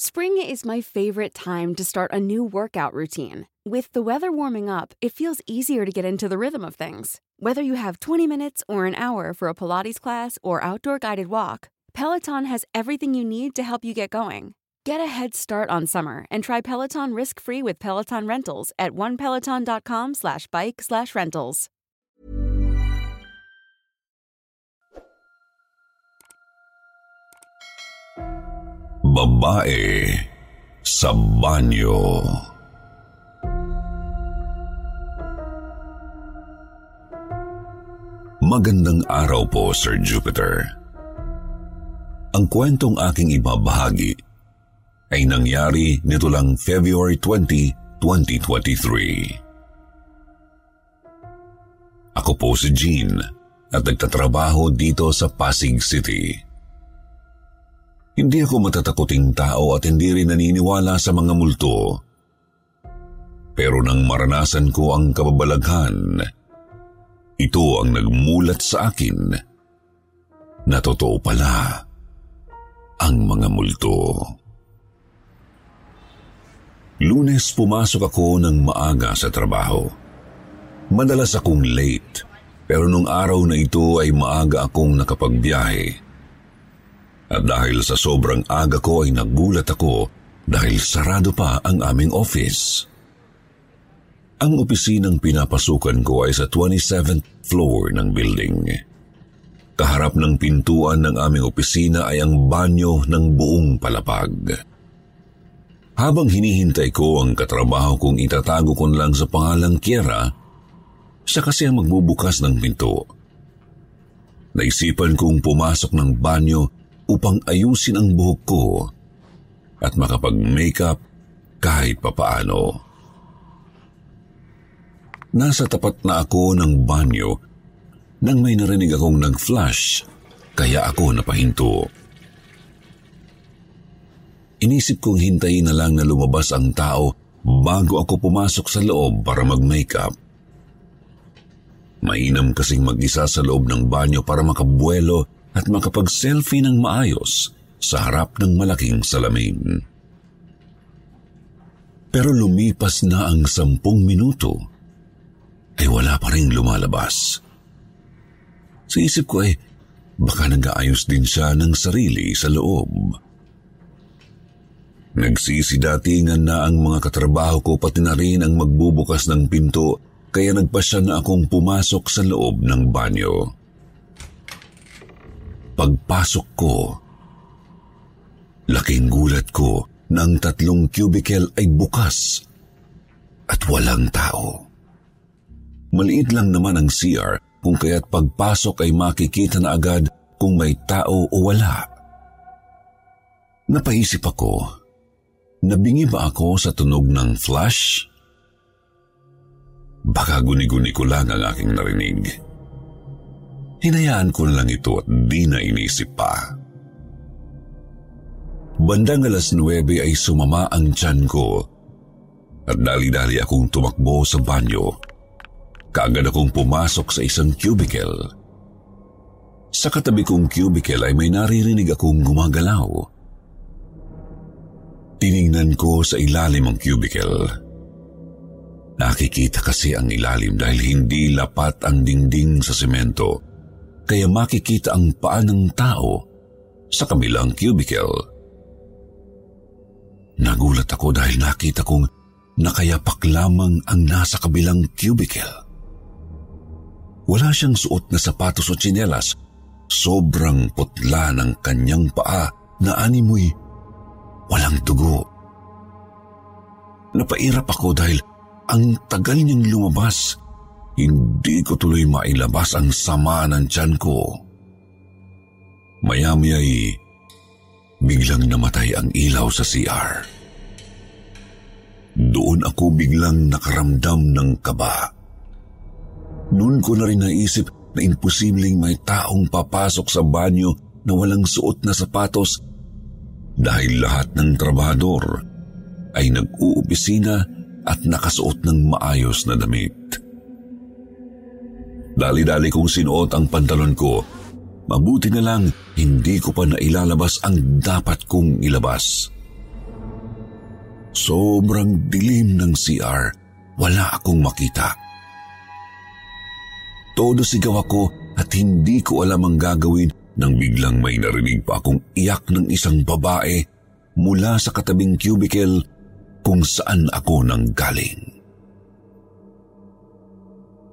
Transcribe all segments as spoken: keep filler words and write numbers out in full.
Spring is my favorite time to start a new workout routine. With the weather warming up, it feels easier to get into the rhythm of things. Whether you have twenty minutes or an hour for a Pilates class or outdoor guided walk, Peloton has everything you need to help you get going. Get a head start on summer and try Peloton risk-free with Peloton Rentals at onepeloton.com slash bike slash rentals. Babae sa Banyo. Magandang araw po, Sir Jupiter. Ang kwentong aking ibabahagi ay nangyari nito lang February twentieth, twenty twenty-three. Ako po si Jean at nagtatrabaho dito sa Pasig City. Hindi ako matatakuting tao at hindi rin naniniwala sa mga multo. Pero nang maranasan ko ang kababalaghan, ito ang nagmulat sa akin na totoo pala ang mga multo. Lunes pumasok ako ng maaga sa trabaho. Madalas akong late, pero nung araw na ito ay maaga akong nakapagbiyahe. At dahil sa sobrang aga ko ay nagulat ako dahil sarado pa ang aming office. Ang opisinang pinapasukan ko ay sa twenty-seventh floor ng building. Kaharap ng pintuan ng aming opisina ay ang banyo ng buong palapag. Habang hinihintay ko ang katrabaho kong itatago ko lang sa pangalang Kiera, siya kasi ang magbubukas ng pinto. Naisipan kong pumasok ng banyo upang ayusin ang buhok ko at makapag-makeup kahit papaano. Nasa tapat na ako ng banyo nang may narinig akong nag-flash, kaya ako napahinto. Inisip kong hintayin na lang na lumabas ang tao bago ako pumasok sa loob para mag-makeup. Mainam kasing mag-isa sa loob ng banyo para makabuelo at makapag-selfie ng maayos sa harap ng malaking salamin. Pero lumipas na ang sampung minuto ay wala pa rin lumalabas. Sa isip ko ay baka nag-aayos din siya ng sarili sa loob. Nagsisidatingan na ang mga katrabaho ko pati na rin ang magbubukas ng pinto kaya nagpasya na akong pumasok sa loob ng banyo. Pagpasok ko, laking gulat ko na ang tatlong cubicle ay bukas at walang tao. Maliit lang naman ang C R kung kaya't pagpasok ay makikita na agad kung may tao o wala. Napaisip ako, nabingi ba ako sa tunog ng flash? Baka guni-guni ko lang ang aking narinig. Hinayaan ko na lang ito at di na inisip pa. Bandang alas nuwebe ay sumama ang tiyan ko at dali-dali akong tumakbo sa banyo. Kaagad akong pumasok sa isang cubicle. Sa katabi kong cubicle ay may naririnig akong gumagalaw. Tiningnan ko sa ilalim ang cubicle. Nakikita kasi ang ilalim dahil hindi lapat ang dingding sa semento. Kaya makikita ang paa ng tao sa kabilang cubicle. Nagulat ako dahil nakita kong nakayapak lamang ang nasa kabilang cubicle. Wala siyang suot na sapatos o tsinelas. Sobrang putla ng kanyang paa na animoy walang dugo. Napairap ako dahil ang tagal niyang lumabas. Hindi ko tuloy mailabas ang sama ng tiyan ko. Maya-maya ay biglang namatay ang ilaw sa C R. Doon ako biglang nakaramdam ng kaba. Noon ko na rin naisip na imposibleng may taong papasok sa banyo na walang suot na sapatos dahil lahat ng trabahador ay nag-uopisina at nakasuot ng maayos na damit. Dali-dali kong sinuot ang pantalon ko. Mabuti na lang, hindi ko pa nailalabas ang dapat kong ilabas. Sobrang dilim ng C R, wala akong makita. Todo sigaw ako at hindi ko alam ang gagawin nang biglang may narinig pa akong iyak ng isang babae mula sa katabing cubicle kung saan ako nanggaling.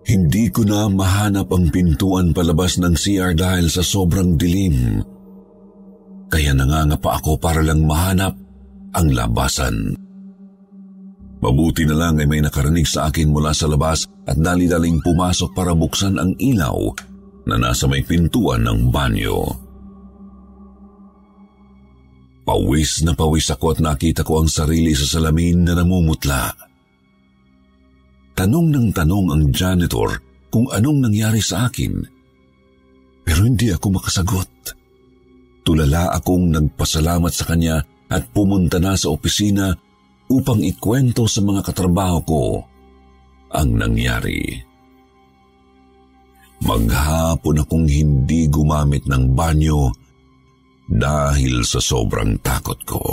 Hindi ko na mahanap ang pintuan palabas ng C R dahil sa sobrang dilim. Kaya nangangapa ako para lang mahanap ang labasan. Mabuti na lang ay may nakarinig sa akin mula sa labas at dali-daling pumasok para buksan ang ilaw na nasa may pintuan ng banyo. Pawis na pawis ako at nakita ko ang sarili sa salamin na namumutla. Tanong ng tanong ang janitor kung anong nangyari sa akin. Pero hindi ako makasagot. Tulala akong nagpasalamat sa kanya at pumunta na sa opisina upang ikwento sa mga katrabaho ko ang nangyari. Maghapon akong hindi gumamit ng banyo dahil sa sobrang takot ko.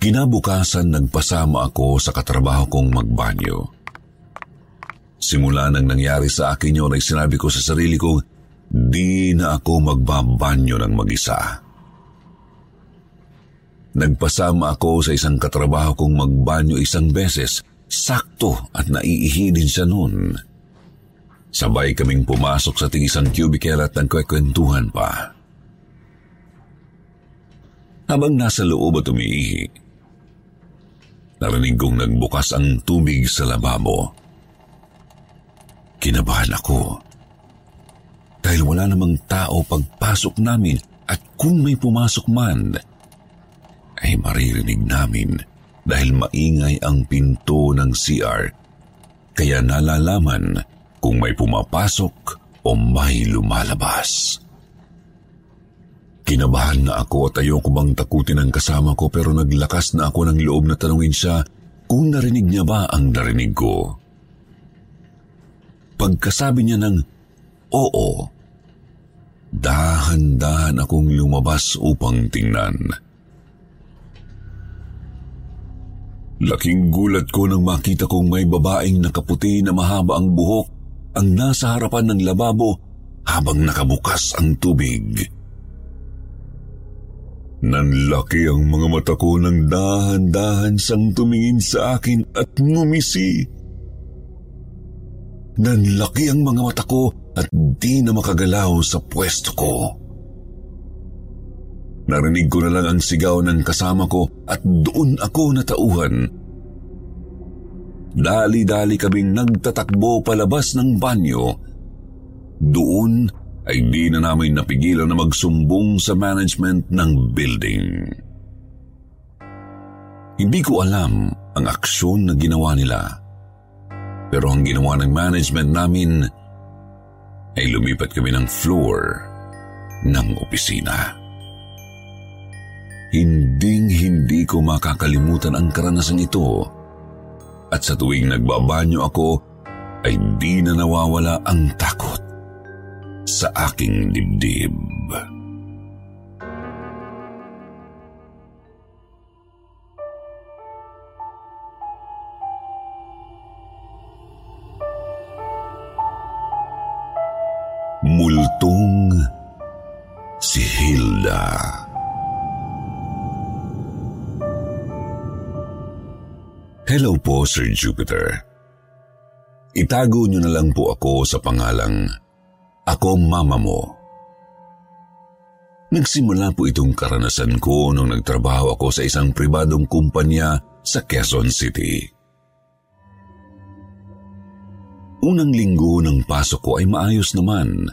Kinabukasan nagpasama ako sa katrabaho kong magbanyo. Simula nang nangyari sa akin yun ay sinabi ko sa sarili ko, di na ako magbabanyo ng mag-isa. Nagpasama ako sa isang katrabaho kong magbanyo isang beses, sakto at naiihi din siya noon. Sabay kaming pumasok sa tingisang cubicle at nagkwekwentuhan pa. Habang nasa loob at umiihi, narinig kong nagbukas ang tubig sa lababo. Kinabahan ako. Dahil wala namang tao pagpasok namin at kung may pumasok man, ay maririnig namin dahil maingay ang pinto ng C R. Kaya nalalaman kung may pumapasok o may lumalabas. Kinabahan na ako at ayoko bang takutin ang kasama ko pero naglakas na ako ng loob na tanungin siya kung narinig niya ba ang narinig ko. Pagkasabi niya ng oo, dahan-dahan akong lumabas upang tingnan. Laking gulat ko nang makita kong may babaeng nakaputi na mahaba ang buhok ang nasa harapan ng lababo habang nakabukas ang tubig. Nanlaki ang mga mata ko nang dahan-dahan sang tumingin sa akin at ngumisi. Nanlaki ang mga mata ko at di na makagalaw sa pwesto ko. Narinig ko na lang ang sigaw ng kasama ko at doon ako natauhan. Dali-dali kaming nagtatakbo palabas ng banyo. Doon ay di na namin napigilan na magsumbong sa management ng building. Hindi ko alam ang aksyon na ginawa nila. Pero ang ginawa ng management namin ay lumipat kami ng floor ng opisina. Hinding-hindi ko makakalimutan ang karanasang ito. At sa tuwing nagbabanyo ako, ay di na nawawala ang takot sa aking dibdib. Multong si Hilda. Hello po, Sir Jupiter. Itago niyo na lang po ako sa pangalang Ako Mama Mo. Nagsimula po itong karanasan ko nung nagtrabaho ako sa isang pribadong kumpanya sa Quezon City. Unang linggo ng pasok ko ay maayos naman.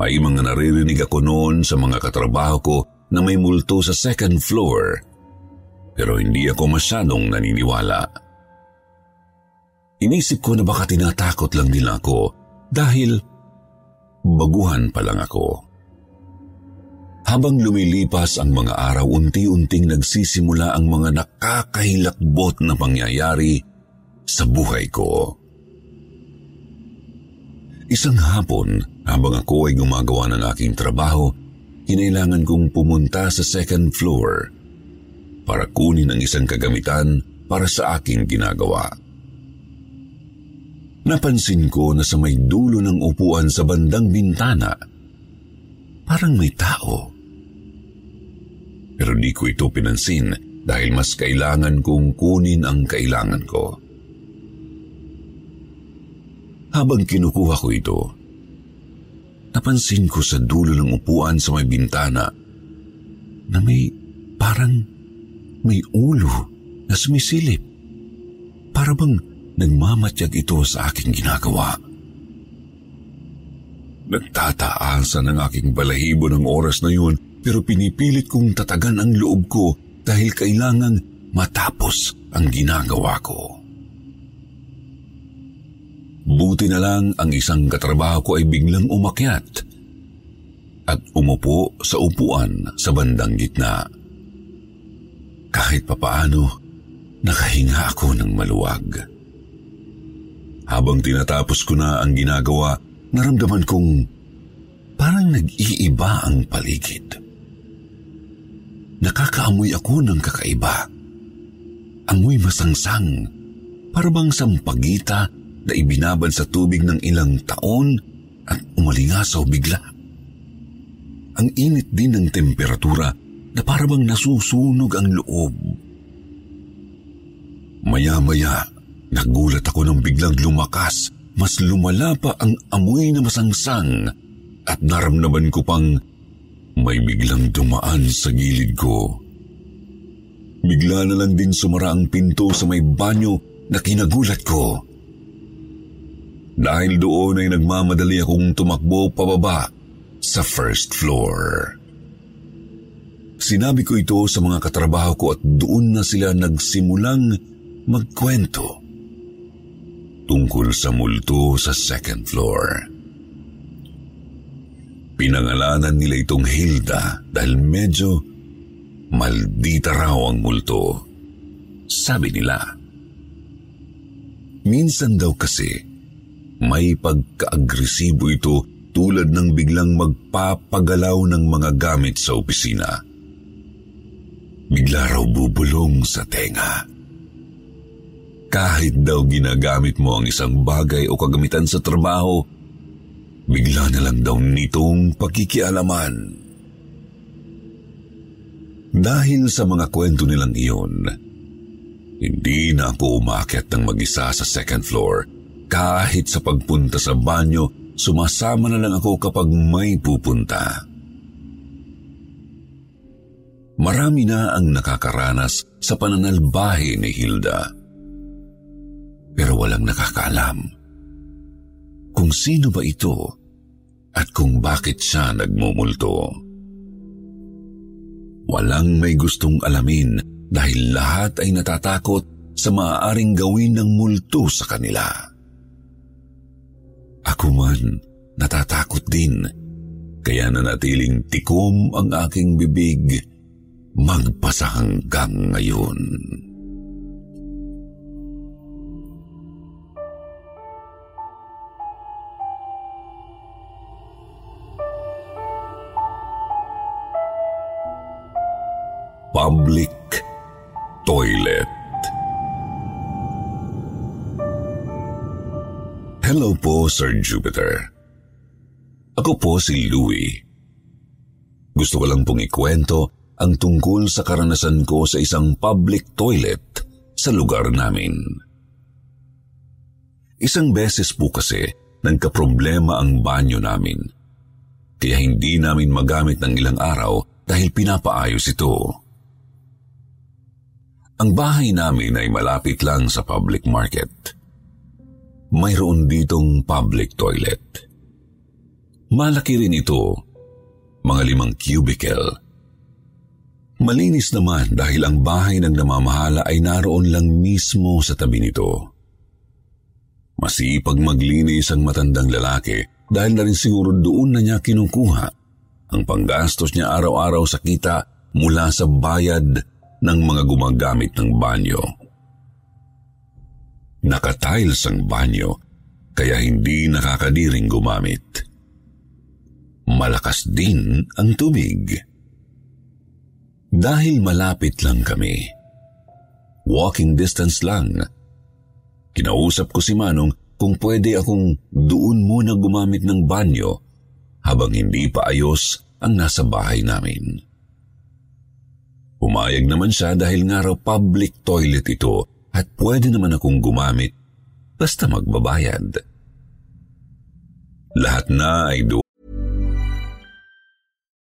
May mga naririnig ako noon sa mga katrabaho ko na may multo sa second floor, pero hindi ako masyadong naniniwala. Inisip ko na baka tinatakot lang nila ako dahil baguhan pa lang ako. Habang lumilipas ang mga araw, unti-unting nagsisimula ang mga nakakahilakbot na pangyayari sa buhay ko. Isang hapon, habang ako ay gumagawa ng aking trabaho, kinailangan kong pumunta sa second floor para kunin ang isang kagamitan para sa aking ginagawa. Napansin ko na sa may dulo ng upuan sa bandang bintana, parang may tao. Pero di ko ito pinansin dahil mas kailangan kong kunin ang kailangan ko. Habang kinukuha ko ito, napansin ko sa dulo ng upuan sa may bintana na may parang may ulo na sumisilip. Para bang nagmamatyag ito sa aking ginagawa. Nagtataasan ang aking balahibo ng oras na yun, pero pinipilit kong tatagan ang loob ko dahil kailangan matapos ang ginagawa ko. Buti na lang ang isang katrabaho ko ay biglang umakyat at umupo sa upuan sa bandang gitna. Kahit papaano, nakahinga ako ng maluwag. Habang tinatapos ko na ang ginagawa, naramdaman kong parang nag-iiba ang paligid. Nakakaamoy ako ng kakaiba. Amoy masangsang, parang sampagita na ibinabad sa tubig ng ilang taon at umalingasaw bigla. Ang init din ng temperatura na parang nasusunog ang loob. Maya-maya, nagulat ako nang biglang lumakas, mas lumala pa ang amoy na masangsang at naramdaman ko pang may biglang dumaan sa gilid ko. Bigla na lang din sumara ang pinto sa may banyo na kinagulat ko. Dahil doon ay nagmamadali akong tumakbo pababa sa first floor. Sinabi ko ito sa mga katrabaho ko at doon na sila nagsimulang magkwento tungkol sa multo sa second floor. Pinangalanan nila itong Hilda dahil medyo maldita raw ang multo, sabi nila. Minsan daw kasi may pagka-agresibo ito tulad ng biglang magpapagalaw ng mga gamit sa opisina. Bigla raw bubulong sa tenga. Kahit daw ginagamit mo ang isang bagay o kagamitan sa trabaho, bigla na lang daw nitong pakikialaman. Dahil sa mga kwento nilang iyon, hindi na ako umakyat ng mag-isa sa second floor. Kahit sa pagpunta sa banyo, sumasama na lang ako kapag may pupunta. Marami na ang nakakaranas sa pananalbahe ni Hilda. Pero walang nakakaalam kung sino ba ito at kung bakit siya nagmumulto. Walang may gustong alamin dahil lahat ay natatakot sa maaaring gawin ng multo sa kanila. Ako man, natatakot din, kaya nanatiling tikom ang aking bibig magpasa hanggang ngayon. Public Toilet. Hello po, Sir Jupiter. Ako po si Louie. Gusto ko lang pong ikwento ang tungkol sa karanasan ko sa isang public toilet sa lugar namin. Isang beses po kasi nagkaproblema ang banyo namin, kaya hindi namin magamit ng ilang araw dahil pinapaayos ito. Ang bahay namin ay malapit lang sa public market. Mayroon ditong public toilet. Malaki rin ito, mga limang cubicle. Malinis naman dahil ang bahay ng namamahala ay naroon lang mismo sa tabi nito. Masipag maglinis ang matandang lalaki dahil na rin siguro doon na niya kinukuha ang panggastos niya araw-araw sa kita mula sa bayad ng mga gumagamit ng banyo. Nakatiles ang banyo, kaya hindi nakakadiring gumamit. Malakas din ang tubig. Dahil malapit lang kami, walking distance lang, kinausap ko si Manong kung pwede akong doon muna gumamit ng banyo habang hindi pa ayos ang nasa bahay namin. Pumayag naman siya dahil nga raw public toilet ito at pwede naman akong gumamit basta magbabayad. Lahat na ay doon.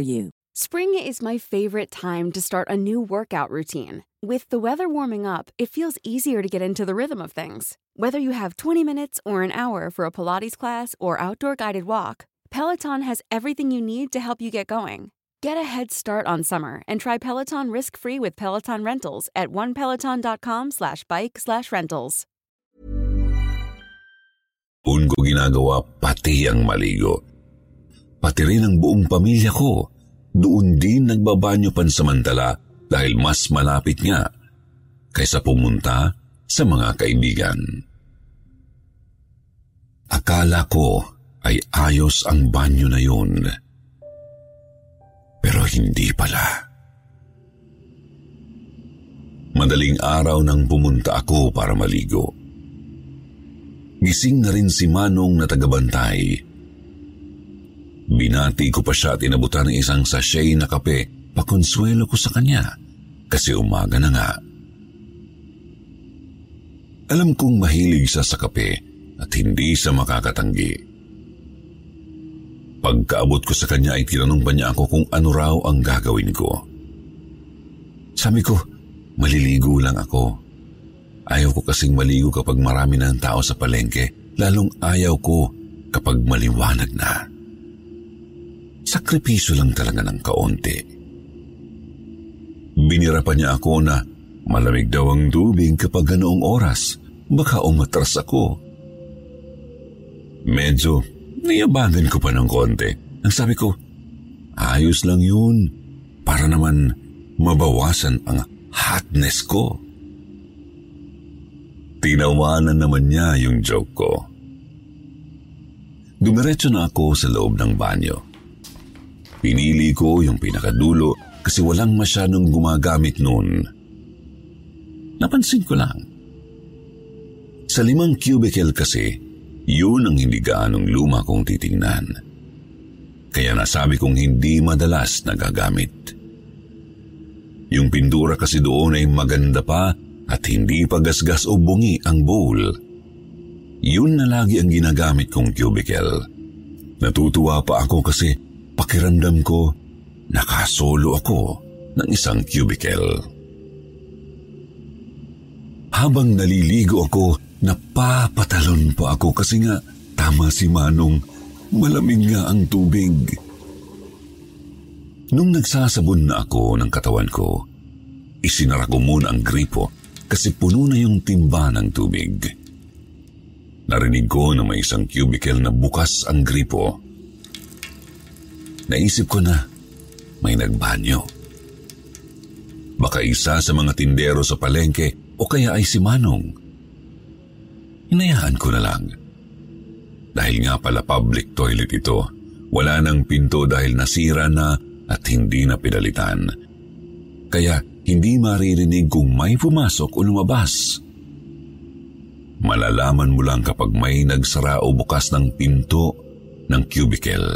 you. Spring is my favorite time to start a new workout routine. With the weather warming up, it feels easier to get into the rhythm of things. Whether you have twenty minutes or an hour for a Pilates class or outdoor guided walk, Peloton has everything you need to help you get going. Get a head start on summer and try Peloton risk-free with Peloton Rentals at one peloton dot com slash bike slash rentals. Un ko ginagawa pati ang maligo. Pati rin ang buong pamilya ko, doon din nagbabanyo pansamantala dahil mas malapit nga kaysa pumunta sa mga kaibigan. Akala ko ay ayos ang banyo na yun. Pero hindi pala. Madaling araw nang pumunta ako para maligo. Gising na rin si Manong na tagabantay. Binati ko pa siya at inabutan ng isang sachet na kape, pakonsuelo ko sa kanya kasi umaga na nga. Alam kong mahilig siya sa kape at hindi siya makakatanggi. Pagkaabot ko sa kanya ay tinanong pa niya ako kung ano raw ang gagawin ko. Sabi ko, maliligo lang ako. Ayaw ko kasing maligo kapag marami na ang tao sa palengke, lalong ayaw ko kapag maliwanag na. Sakripisyo lang talaga ng kaunti. Binira pa niya ako na malamig daw ang tubig kapag ganoong oras, baka umatras ako. Medyo niyabangan ko pa ng konti. Ang sabi ko, ayos lang yun para naman mabawasan ang hotness ko. Tinawanan naman niya yung joke ko. Dumiretso na ako sa loob ng banyo. Pinili ko yung pinakadulo kasi walang masyadong gumagamit noon. Napansin ko lang. Sa limang cubicle kasi, yun ang hindi gaanong luma kong titingnan. Kaya nasabi kong hindi madalas nagagamit. Yung pintura kasi doon ay maganda pa at hindi pagasgas o bungi ang bowl. Yun na lagi ang ginagamit kong cubicle. Natutuwa pa ako kasi pakiramdam ko, nakasolo ako ng isang cubicle. Habang naliligo ako, napapatalon pa ako kasi nga tama si Manong, malamig nga ang tubig. Nung nagsasabon na ako ng katawan ko, isinara ko muna ang gripo kasi puno na yung timba ng tubig. Narinig ko na may isang cubicle na bukas ang gripo. Naisip ko na may nagbanyo. Baka isa sa mga tindero sa palengke o kaya ay si Manong. Hinayaan ko na lang. Dahil nga pala public toilet ito, wala nang pinto dahil nasira na at hindi na pinalitan. Kaya hindi maririnig kung may pumasok o lumabas. Malalaman mo lang kapag may nagsara o bukas ng pinto ng cubicle.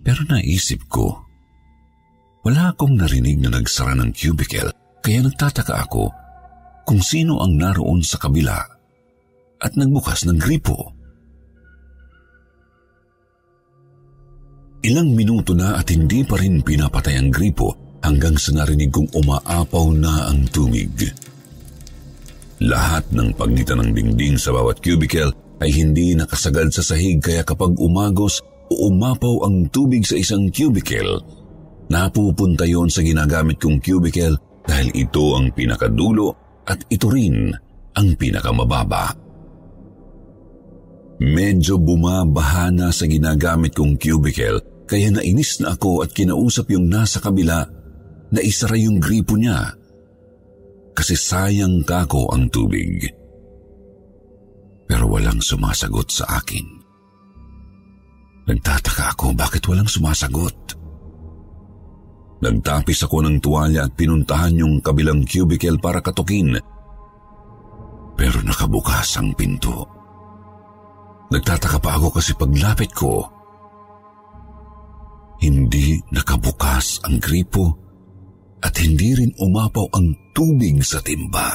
Pero naisip ko, wala akong narinig na nagsara ng cubicle kaya nagtataka ako kung sino ang naroon sa kabila at nagbukas ng gripo. Ilang minuto na at hindi pa rin pinapatay ang gripo hanggang sa narinig kong umaapaw na ang tumig. Lahat ng pagnita ng dingding sa bawat cubicle ay hindi nakasagad sa sahig kaya kapag umagos o umapaw ang tubig sa isang cubicle, napupunta yon sa ginagamit kong cubicle dahil ito ang pinakadulo at ito rin ang pinakamababa. Medyo bumabaha na sa ginagamit kong cubicle kaya nainis na ako at kinausap yung nasa kabila na isara yung gripo niya kasi sayang kako ang tubig. Pero walang sumasagot sa akin. Nagtataka ako bakit walang sumasagot. Nagtapis ako ng tuwalya at pinuntahan yung kabilang cubicle para katukin. Pero nakabukas ang pinto. Nagtataka pa ako kasi paglapit ko, hindi nakabukas ang gripo at hindi rin umapaw ang tubig sa timba.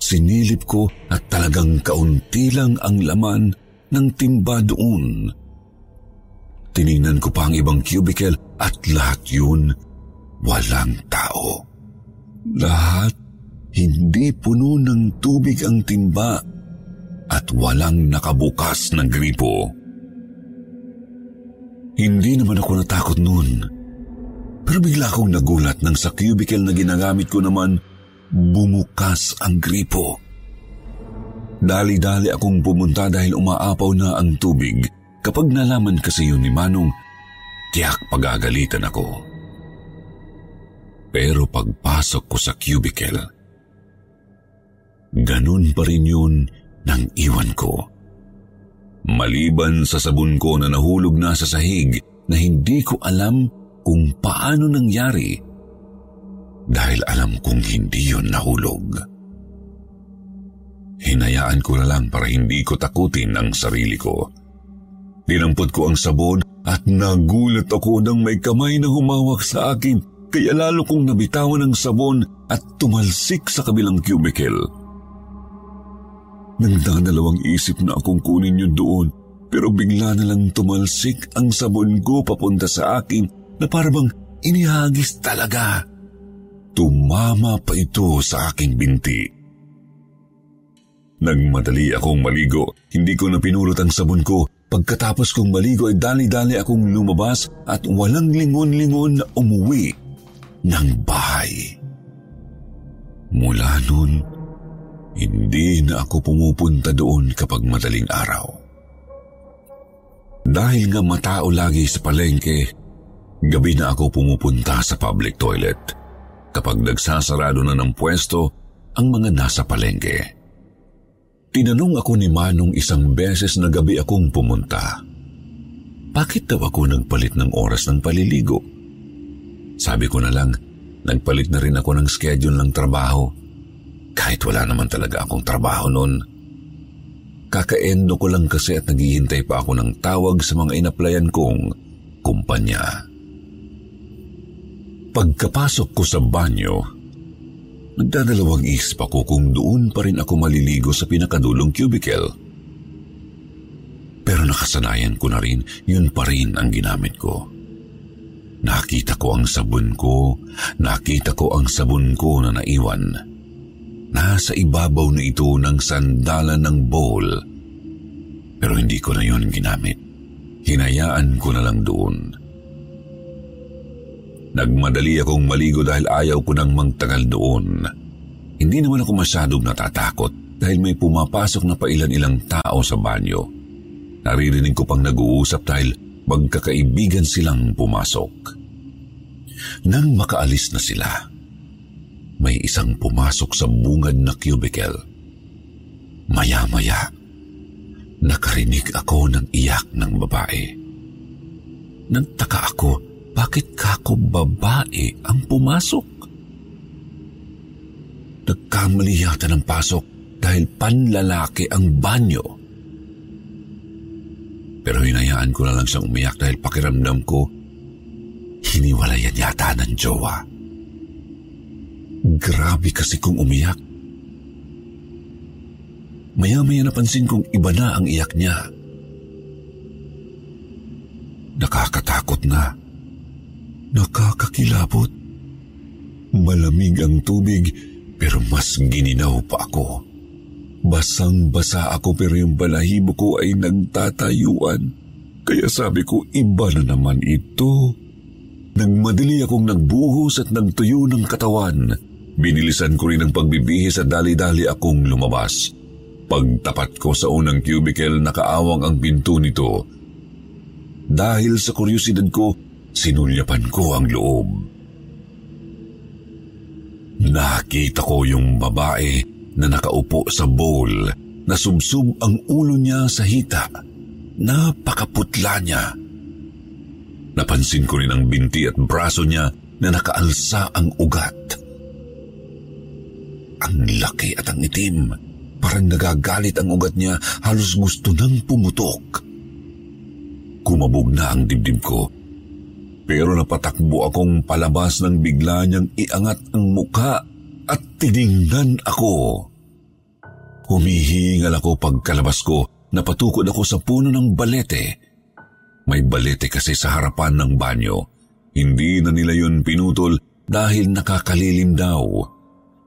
Sinilip ko at talagang kaunti lang ang laman ng timba doon. Tiningnan ko pa ang ibang cubicle at lahat yun walang tao. Lahat hindi puno ng tubig ang timba. At walang nakabukas ng gripo. Hindi naman ako natakot noon. Pero bigla akong nagulat nang sa cubicle na ginagamit ko naman, bumukas ang gripo. Dali-dali akong pumunta dahil umaapaw na ang tubig. Kapag nalaman kasi yun ni Manong, tiyak pagagalitan ako. Pero pagpasok ko sa cubicle, ganun pa rin yun nang iwan ko. Maliban sa sabon ko na nahulog na sa sahig na hindi ko alam kung paano nangyari dahil alam kong hindi yon nahulog. Hinayaan ko na lang para hindi ko takutin ang sarili ko. Dinampot ko ang sabon at nagulat ako nang may kamay na humawak sa akin kaya lalo kong nabitawan ang sabon at tumalsik sa kabilang cubicle. Nagdadalawang isip na akong kunin yun doon pero bigla na lang tumalsik ang sabon ko papunta sa akin na parang inihagis talaga. Tumama pa ito sa aking binti. Nagmadali akong maligo. Hindi ko na pinulot ang sabon ko. Pagkatapos kong maligo ay dali-dali akong lumabas at walang lingon-lingon na umuwi ng bahay. Mula noon, hindi na ako pumupunta doon kapag madaling araw. Dahil nga matao lagi sa palengke, gabi na ako pumupunta sa public toilet kapag nagsasarado na ng pwesto ang mga nasa palengke. Tinanong ako ni Manong isang beses na gabi akong pumunta. Bakit daw ako nagpalit ng oras ng paliligo? Sabi ko na lang, nagpalit na rin ako ng schedule ng trabaho. Kahit wala naman talaga akong trabaho noon. Kakaendo ko lang kasi at naghihintay pa ako ng tawag sa mga inaplayan kong kumpanya. Pagkapasok ko sa banyo, nagdadalawang isip ako kung doon pa rin ako maliligo sa pinakadulong cubicle. Pero nakasanayan ko na rin, yun pa rin ang ginamit ko. Nakita ko ang sabon ko, nakita ko ang sabon ko na naiwan. Nasa ibabaw na ito ng sandalan ng bowl. Pero hindi ko na yun ginamit. Hinayaan ko na lang doon. Nagmadali akong maligo dahil ayaw ko nang magtagal doon. Hindi naman ako masyadong natatakot dahil may pumapasok na pailan-ilang tao sa banyo. Naririnig ko pang nag-uusap dahil magkakaibigan silang pumasok. Nang makaalis na sila, may isang pumasok sa bungad na cubicle. Maya-maya, nakarinig ako ng iyak ng babae. Nagtaka ako, bakit kako babae ang pumasok? Nagkamali yata ng pasok dahil panlalaki ang banyo. Pero hinayaan ko na lang siyang umiyak dahil pakiramdam ko, hiniwalayan yata ng jowa. Grabe kasi kung umiyak. Maya-maya napansin kong iba na ang iyak niya. Nakakatakot na. Nakakakilabot. Malamig ang tubig pero mas gininaw pa ako. Basang-basa ako pero yung balahibo ko ay nagtatayuan. Kaya sabi ko, iba na naman ito. Nagmadali akong nagbuhos at nagtuyo ng katawan. Binilisan ko rin ang pagbibihis at dali-dali akong lumabas. Pagtapat ko sa unang cubicle, nakaawang ang pinto nito. Dahil sa kuryusidad ko, sinulyapan ko ang loob. Nakita ko yung babae na nakaupo sa bowl, na subsub ang ulo niya sa hita. Napakaputla niya. Napansin ko rin ang binti at braso niya na nakaalsa ang ugat. Ang laki at ang itim. Parang nagagalit ang ugat niya, halos gusto nang pumutok. Kumabog na ang dibdib ko, pero napatakbo akong palabas nang bigla niyang iangat ang mukha at tiningnan ako. Humihingal ako pagkalabas ko, napatukod ako sa puno ng balete. May balete kasi sa harapan ng banyo. Hindi na nila yun pinutol dahil nakakalilim daw.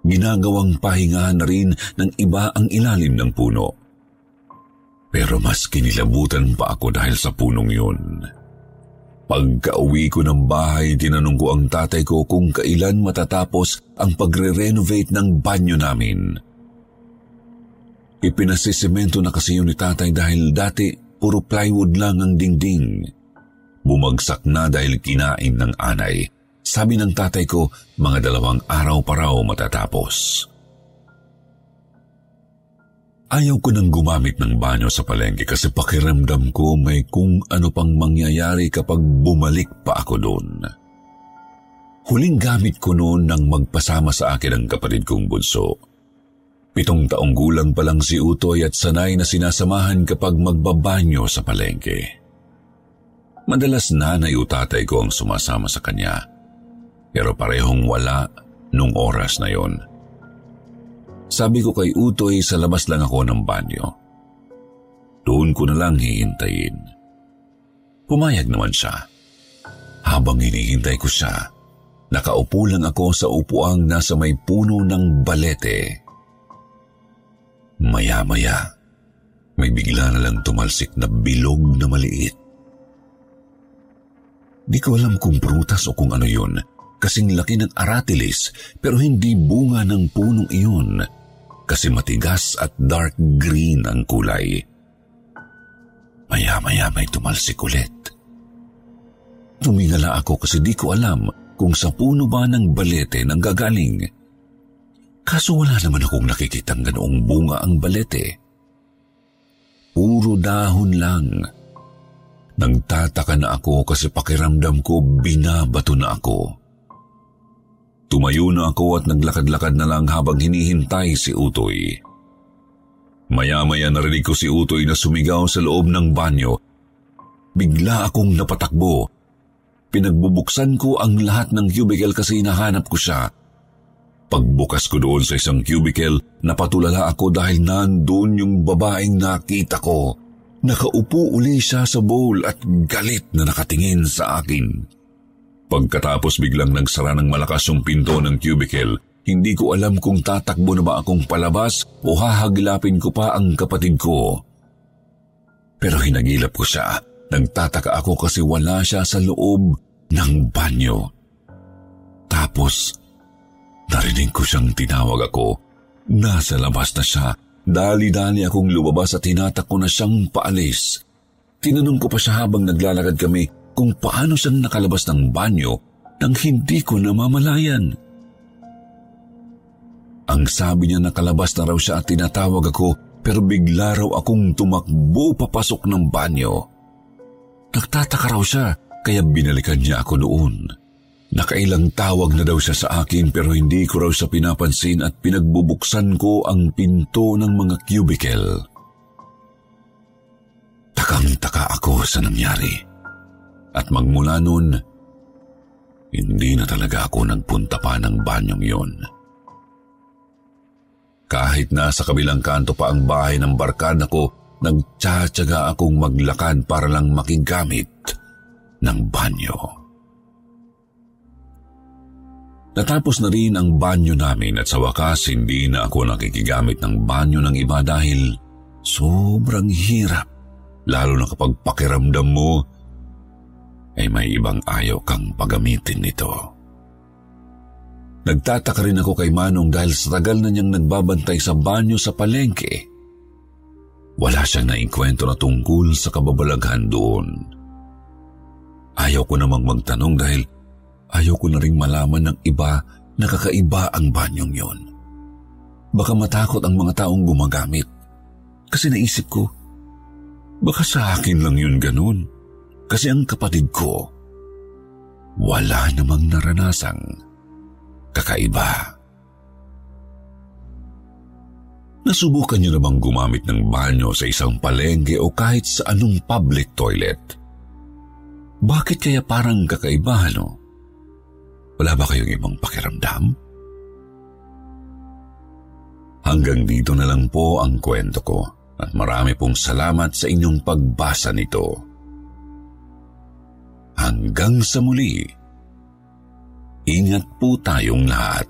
Ginagawang pahingahan na rin ng iba ang ilalim ng puno. Pero mas kinilabutan pa ako dahil sa punong yun. Pagka-uwi ko ng bahay, tinanong ko ang tatay ko kung kailan matatapos ang pagre-renovate ng banyo namin. Ipinasisemento na kasi yun ni tatay dahil dati puro plywood lang ang dingding. Bumagsak na dahil kinain ng anay. Sabi ng tatay ko, mga dalawang araw pa raw matatapos. Ayaw ko nang gumamit ng banyo sa palengke kasi pakiramdam ko may kung ano pang mangyayari kapag bumalik pa ako doon. Huling gamit ko noon nang magpasama sa akin ang kapatid kong bunso. Pitong taong gulang pa lang si Utoy at sanay na sinasamahan kapag magbabanyo sa palengke. Madalas nanay o tatay ko ang sumasama sa kanya. Pero parehong wala nung oras na yon. Sabi ko kay Utoy, sa labas lang ako ng banyo. Doon ko na lang hihintayin. Pumayag naman siya. Habang hinihintay ko siya, nakaupo lang ako sa upuang nasa may puno ng balete. Maya-maya, may bigla na lang tumalsik na bilog na maliit. Di ko alam kung prutas o kung ano yun. Kasing laki ng aratilis pero hindi bunga ng punong iyon kasi matigas at dark green ang kulay. Maya-maya may tumalsik ulit. Tumingala ako kasi di ko alam kung sa puno ba ng balete nang gagaling. Kaso wala naman akong nakikitang ganoong bunga ang balete. Puro dahon lang. Nagtataka na ako kasi pakiramdam ko binabato na ako. Tumayo na ako at naglakad-lakad na lang habang hinihintay si Utoy. Maya-maya narinig ko si Utoy na sumigaw sa loob ng banyo. Bigla akong napatakbo. Pinagbubuksan ko ang lahat ng cubicle kasi hinahanap ko siya. Pagbukas ko doon sa isang cubicle, napatulala ako dahil nandoon yung babaeng nakita ko. Nakaupo uli siya sa bowl at galit na nakatingin sa akin. Pagkatapos biglang nagsara ng malakas yung pinto ng cubicle, hindi ko alam kung tatakbo na ba akong palabas o hahaglapin ko pa ang kapatid ko. Pero hinagilap ko siya. Nagtataka ako kasi wala siya sa loob ng banyo. Tapos, narinig ko siyang tinawag ako. Nasa labas na siya. Dali-dali akong lumabas at hinatak ko na siyang paalis. Tinanong ko pa siya habang naglalakad kami kung paano siyang nakalabas ng banyo nang hindi ko namamalayan. Ang sabi niya nakalabas na raw siya at tinatawag ako pero bigla raw akong tumakbo papasok ng banyo. Nagtataka raw siya kaya binalikan niya ako noon. Nakailang tawag na daw siya sa akin pero hindi ko raw siya pinapansin at pinagbubuksan ko ang pinto ng mga cubicle. Takang-taka ako sa nangyari. At magmula noon, hindi na talaga ako nagpunta pa ng banyong yon. Kahit nasa kabilang kanto pa ang bahay ng barkada ko, nagtsatsaga akong maglakad para lang makigamit ng banyo. Natapos na rin ang banyo namin at sa wakas hindi na ako nakikigamit ng banyo ng iba dahil sobrang hirap. Lalo na kapag pakiramdam mo ay may ibang ayaw kang paggamitin nito. Nagtataka rin ako kay Manong dahil sa tagal na niyang nagbabantay sa banyo sa palengke. Wala siyang naikwento na tungkol sa kababalaghan doon. Ayaw ko namang magtanong dahil ayaw ko na rin malaman ng iba na kakaiba ang banyong yon. Baka matakot ang mga taong gumagamit. Kasi naisip ko, baka sa akin lang yun ganun. Kasi ang kapatid ko, wala namang naranasang kakaiba. Nasubukan niyo na bang gumamit ng banyo sa isang palengke o kahit sa anong public toilet? Bakit kaya parang kakaiba, ano? Wala ba kayong ibang pakiramdam? Hanggang dito na lang po ang kwento ko at marami pong salamat sa inyong pagbasa nito. Hanggang sa muli, ingat po tayong lahat.